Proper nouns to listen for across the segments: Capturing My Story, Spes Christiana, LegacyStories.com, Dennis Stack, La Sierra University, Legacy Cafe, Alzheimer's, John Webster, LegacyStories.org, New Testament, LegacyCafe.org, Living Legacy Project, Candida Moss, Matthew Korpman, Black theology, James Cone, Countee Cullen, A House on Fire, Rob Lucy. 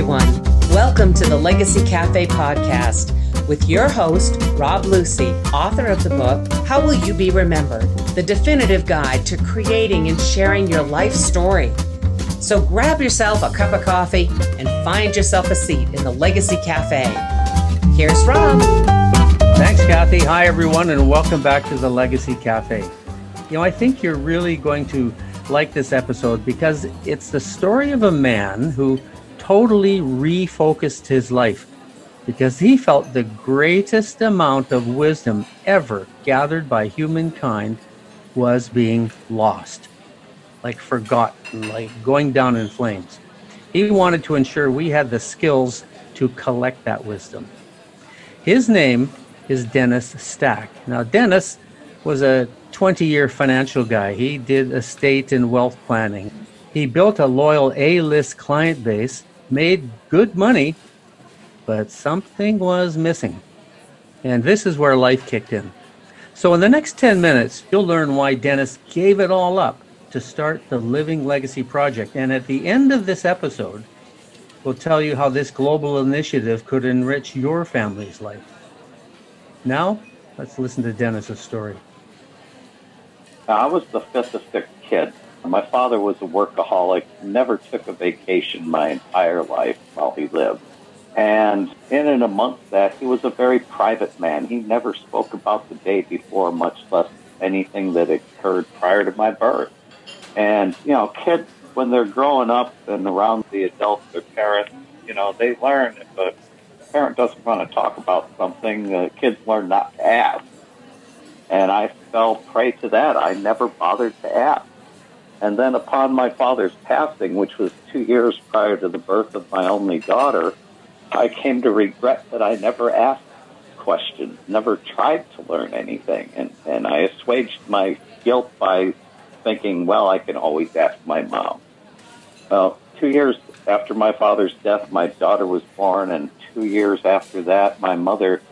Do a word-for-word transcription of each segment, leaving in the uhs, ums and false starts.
everyone. Welcome to the Legacy Cafe podcast with your host, Rob Lucy, author of the book, How Will You Be Remembered? The definitive guide to creating and sharing your life story. So grab yourself a cup of coffee and find yourself a seat in the Legacy Cafe. Here's Rob. Thanks, Kathy. Hi, everyone, and welcome back to the Legacy Cafe. You know, I think you're really going to like this episode because it's the story of a man who totally refocused his life because he felt the greatest amount of wisdom ever gathered by humankind was being lost, like forgotten, like going down in flames. He wanted to ensure we had the skills to collect that wisdom. His name is Dennis Stack. Now, Dennis was a twenty-year financial guy. He did estate and wealth planning. He built a loyal A-list client base, made good money, but something was missing. And this is where life kicked in. So in the next ten minutes, you'll learn why Dennis gave it all up to start the Living Legacy Project. And at the end of this episode, we'll tell you how this global initiative could enrich your family's life. Now, let's listen to Dennis's story. I was the fifth or sixth kid. My father was a workaholic, never took a vacation my entire life while he lived. And in and amongst that, he was a very private man. He never spoke about the day before, much less anything that occurred prior to my birth. And, you know, kids, when they're growing up and around the adults, their parents, you know, they learn if a parent doesn't want to talk about something, the kids learn not to ask. And I fell prey to that. I never bothered to ask. And then upon my father's passing, which was two years prior to the birth of my only daughter, I came to regret that I never asked questions, never tried to learn anything. And, and I assuaged my guilt by thinking, well, I can always ask my mom. Well, two years after my father's death, my daughter was born. And two years after that, my mother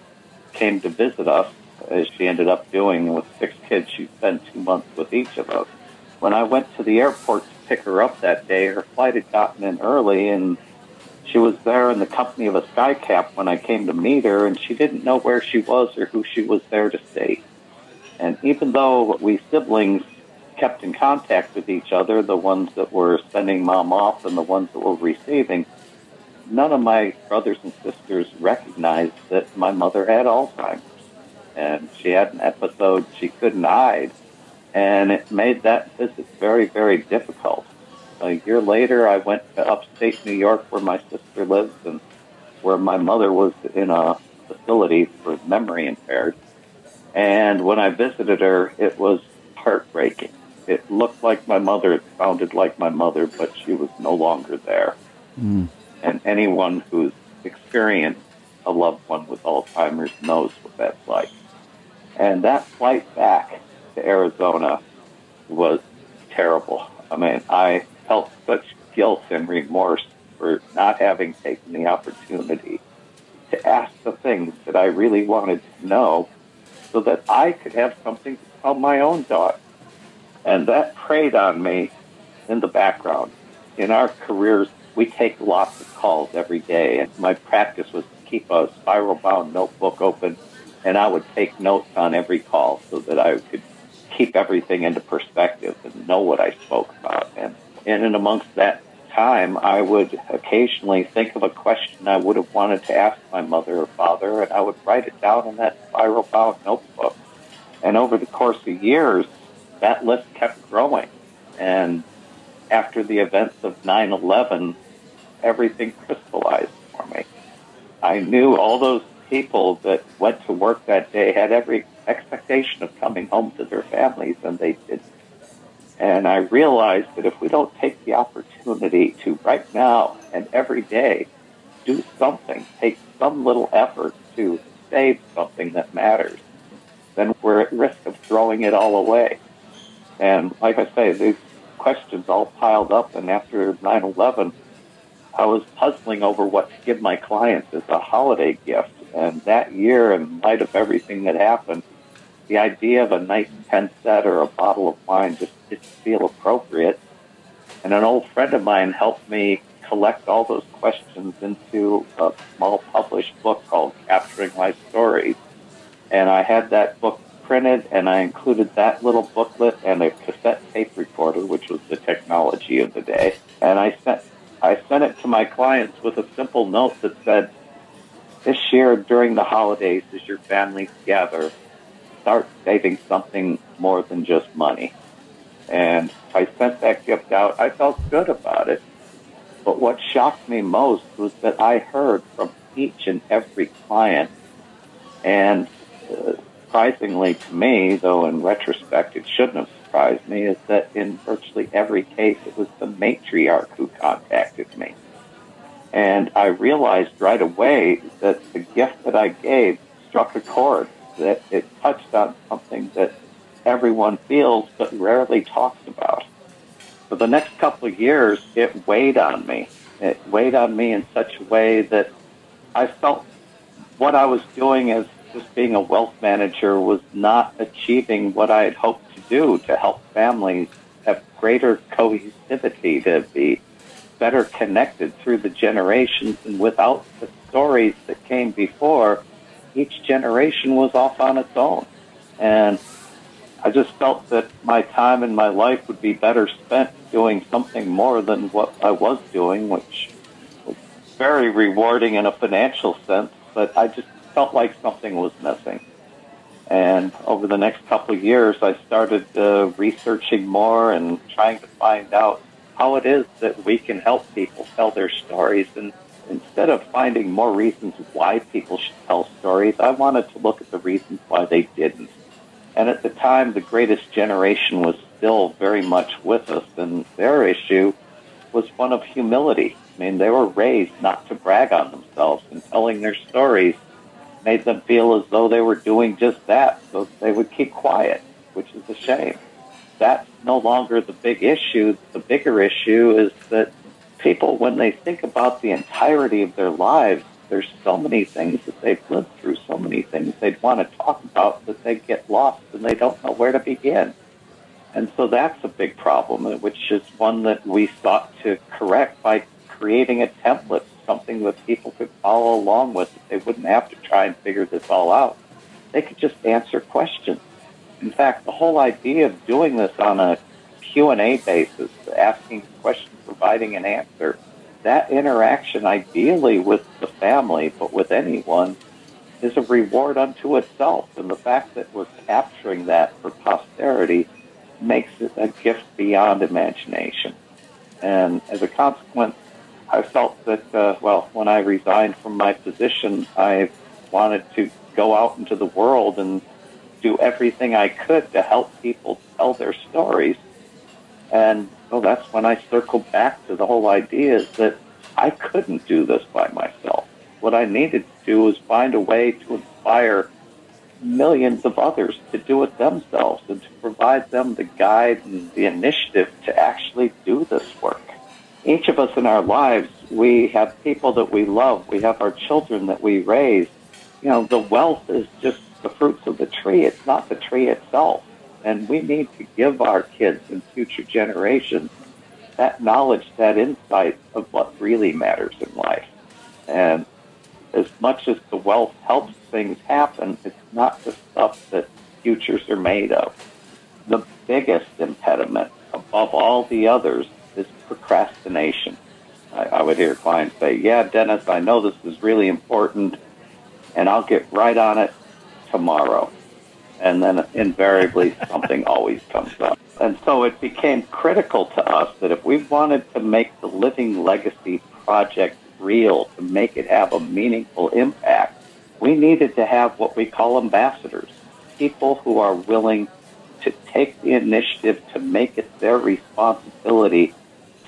came to visit us, as she ended up doing. With six kids, she spent two months with each of us. When I went to the airport to pick her up that day, her flight had gotten in early, and she was there in the company of a skycap when I came to meet her, and she didn't know where she was or who she was there to see. And even though we siblings kept in contact with each other, the ones that were sending mom off and the ones that were receiving, none of my brothers and sisters recognized that my mother had Alzheimer's, and she had an episode she couldn't hide. And it made that visit very, very difficult. A year later, I went to upstate New York where my sister lives and where my mother was in a facility for memory impaired. And when I visited her, it was heartbreaking. It looked like my mother, it sounded like my mother, but she was no longer there. Mm. And anyone who's experienced a loved one with Alzheimer's knows what that's like. And that flight back to Arizona was terrible. I mean, I felt such guilt and remorse for not having taken the opportunity to ask the things that I really wanted to know so that I could have something to tell my own daughter. And that preyed on me in the background. In our careers, we take lots of calls every day, and my practice was to keep a spiral-bound notebook open, and I would take notes on every call so that I could keep everything into perspective and know what I spoke about. And in and amongst that time, I would occasionally think of a question I would have wanted to ask my mother or father, and I would write it down in that spiral-bound notebook. And over the course of years, that list kept growing. And after the events of nine eleven, everything crystallized for me. I knew all those people that went to work that day had every expectation of coming home to their families, and they didn't. And I realized that if we don't take the opportunity to right now and every day do something, take some little effort to save something that matters, then we're at risk of throwing it all away. And like I say, these questions all piled up, and after nine eleven, I was puzzling over what to give my clients as a holiday gift. And that year, in light of everything that happened, the idea of a nice pen set or a bottle of wine just didn't feel appropriate. And an old friend of mine helped me collect all those questions into a small published book called Capturing My Story. And I had that book printed, and I included that little booklet and a cassette tape recorder, which was the technology of the day. And I sent I sent it to my clients with a simple note that said, "This year during the holidays, as your families gather, start saving something more than just money." And I sent that gift out. I felt good about it. But what shocked me most was that I heard from each and every client, and uh, surprisingly to me, though in retrospect it shouldn't have surprised me, is that in virtually every case it was the matriarch who contacted me. And I realized right away that the gift that I gave struck a chord, that it touched on something that everyone feels but rarely talks about. For the next couple of years, it weighed on me. It weighed on me in such a way that I felt what I was doing as just being a wealth manager was not achieving what I had hoped to do to help families have greater cohesivity, to be better connected through the generations. And without the stories that came before, each generation was off on its own. And I just felt that my time in my life would be better spent doing something more than what I was doing, which was very rewarding in a financial sense, but I just felt like something was missing. And over the next couple of years, I started uh, researching more and trying to find out how it is that we can help people tell their stories. And instead of finding more reasons why people should tell stories, I wanted to look at the reasons why they didn't. And at the time, the greatest generation was still very much with us, and their issue was one of humility. I mean, they were raised not to brag on themselves, and telling their stories made them feel as though they were doing just that, so they would keep quiet, which is a shame. That's no longer the big issue. The bigger issue is that people, when they think about the entirety of their lives, there's so many things that they've lived through, so many things they'd want to talk about, that they get lost and they don't know where to begin. And so that's a big problem, which is one that we sought to correct by creating a template, something that people could follow along with. They wouldn't have to try and figure this all out. They could just answer questions. In fact, the whole idea of doing this on a Q and A basis, asking questions, providing an answer, that interaction, ideally with the family, but with anyone, is a reward unto itself. And the fact that we're capturing that for posterity makes it a gift beyond imagination. And as a consequence, I felt that, uh, well, when I resigned from my position, I wanted to go out into the world and do everything I could to help people tell their stories. And so that's when I circled back to the whole idea is that I couldn't do this by myself. What I needed to do was find a way to inspire millions of others to do it themselves and to provide them the guide and the initiative to actually do this work. Each of us in our lives, we have people that we love. We have our children that we raise. You know, the wealth is just the fruits of the tree. It's not the tree itself. And we need to give our kids and future generations that knowledge, that insight of what really matters in life. And as much as the wealth helps things happen, it's not the stuff that futures are made of. The biggest impediment, above all the others, is procrastination. I, I would hear clients say, "Yeah, Dennis, I know this is really important, and I'll get right on it tomorrow." And then invariably something always comes up. And so it became critical to us that if we wanted to make the Living Legacy Project real, to make it have a meaningful impact, we needed to have what we call ambassadors, people who are willing to take the initiative to make it their responsibility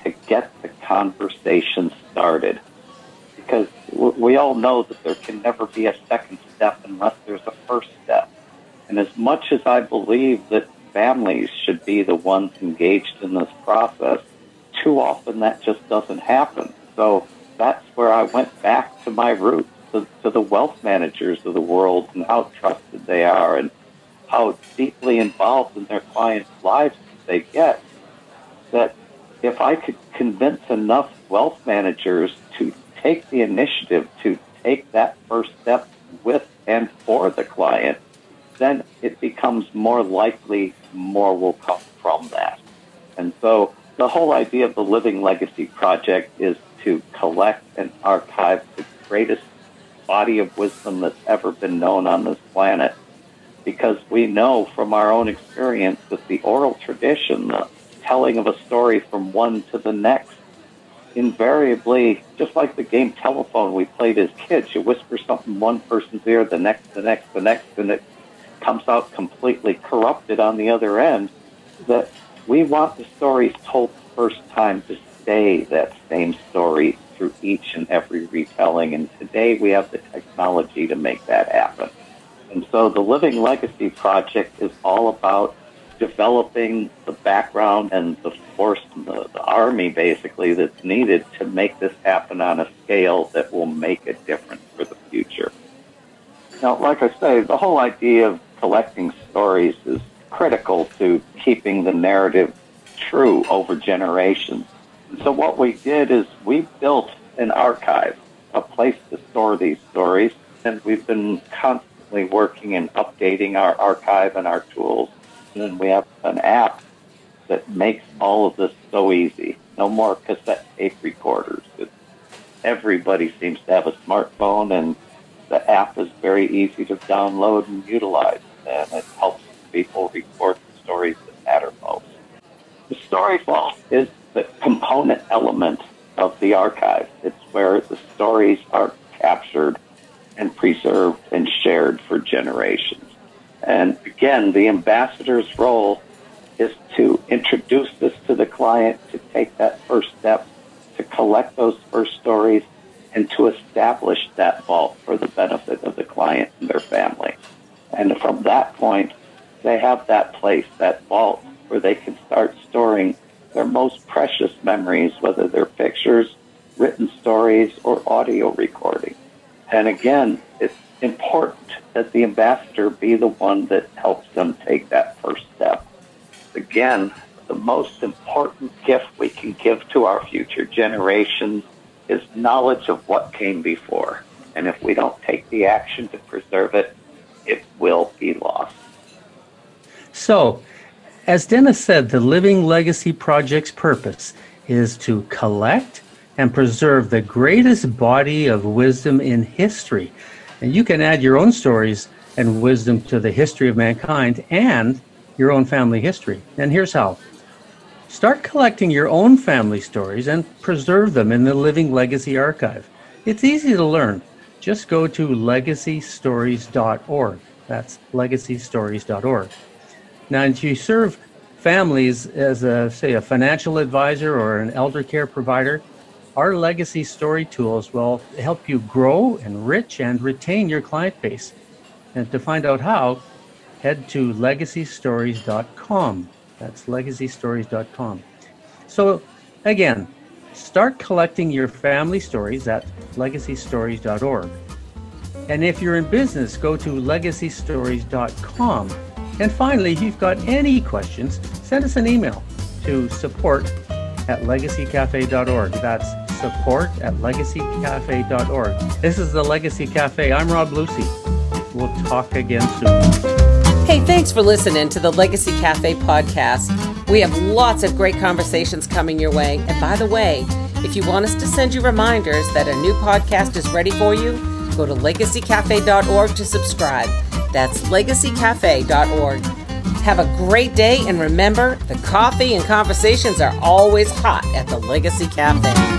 to get the conversation started. Because we all know that there can never be a second step unless there's a first step. And as much as I believe that families should be the ones engaged in this process, too often that just doesn't happen. So that's where I went back to my roots, to, to the wealth managers of the world and how trusted they are and how deeply involved in their clients' lives they get, that if I could convince enough wealth managers to take the initiative to take that first step with and for the client, then it becomes more likely more will come from that. And so the whole idea of the Living Legacy Project is to collect and archive the greatest body of wisdom that's ever been known on this planet, because we know from our own experience that the oral tradition, the telling of a story from one to the next, invariably, just like the game telephone we played as kids, you whisper something in one person's ear, the next, the next, the next, and it comes out completely corrupted on the other end. That we want the stories told the first time to stay that same story through each and every retelling, and today we have the technology to make that happen. And so the Living Legacy Project is all about developing the background and the force, the, the army basically that's needed to make this happen on a scale that will make a difference for the future. Now, like I say, the whole idea of collecting stories is critical to keeping the narrative true over generations. And so what we did is we built an archive, a place to store these stories, and we've been constantly working and updating our archive and our tools. And we have an app that makes all of this so easy. No more cassette tape recorders. It's, everybody seems to have a smartphone, and the app is very easy to download and utilize. And it helps people record the stories that matter most. The story vault is the component element of the archive. It's where the stories are captured and preserved and shared for generations. And again, the ambassador's role is to introduce this to the client, to take that first step, to collect those first stories, and to establish that vault for the benefit of the client and their family. And from that point, they have that place, that vault, where they can start storing their most precious memories, whether they're pictures, written stories, or audio recording. And again, it's important that the ambassador be the one that helps them take that first step. Again, the most important gift we can give to our future generations is knowledge of what came before. And if we don't take the action to preserve it, it will be lost. So, as Dennis said, the Living Legacy Project's purpose is to collect and preserve the greatest body of wisdom in history. And you can add your own stories and wisdom to the history of mankind and your own family history. And here's how. Start collecting your own family stories and preserve them in the Living Legacy Archive. It's easy to learn. Just go to Legacy Stories dot org. That's Legacy Stories dot org. Now, if you serve families as, a, say, a financial advisor or an elder care provider, our Legacy Story tools will help you grow, enrich, and retain your client base. And to find out how, head to Legacy Stories dot com. That's Legacy Stories dot com. So, again, start collecting your family stories at Legacy Stories dot org. And if you're in business, go to Legacy Stories dot com. And finally, if you've got any questions, send us an email to support at Legacy Cafe dot org. That's support at Legacy Cafe dot org. This is the Legacy Cafe. I'm Rob Lucy. We'll talk again soon. Hey, thanks for listening to the Legacy Cafe podcast. We have lots of great conversations coming your way. And by the way, if you want us to send you reminders that a new podcast is ready for you, go to Legacy Cafe dot org to subscribe. That's Legacy Cafe dot org. Have a great day, and remember, the coffee and conversations are always hot at the Legacy Cafe.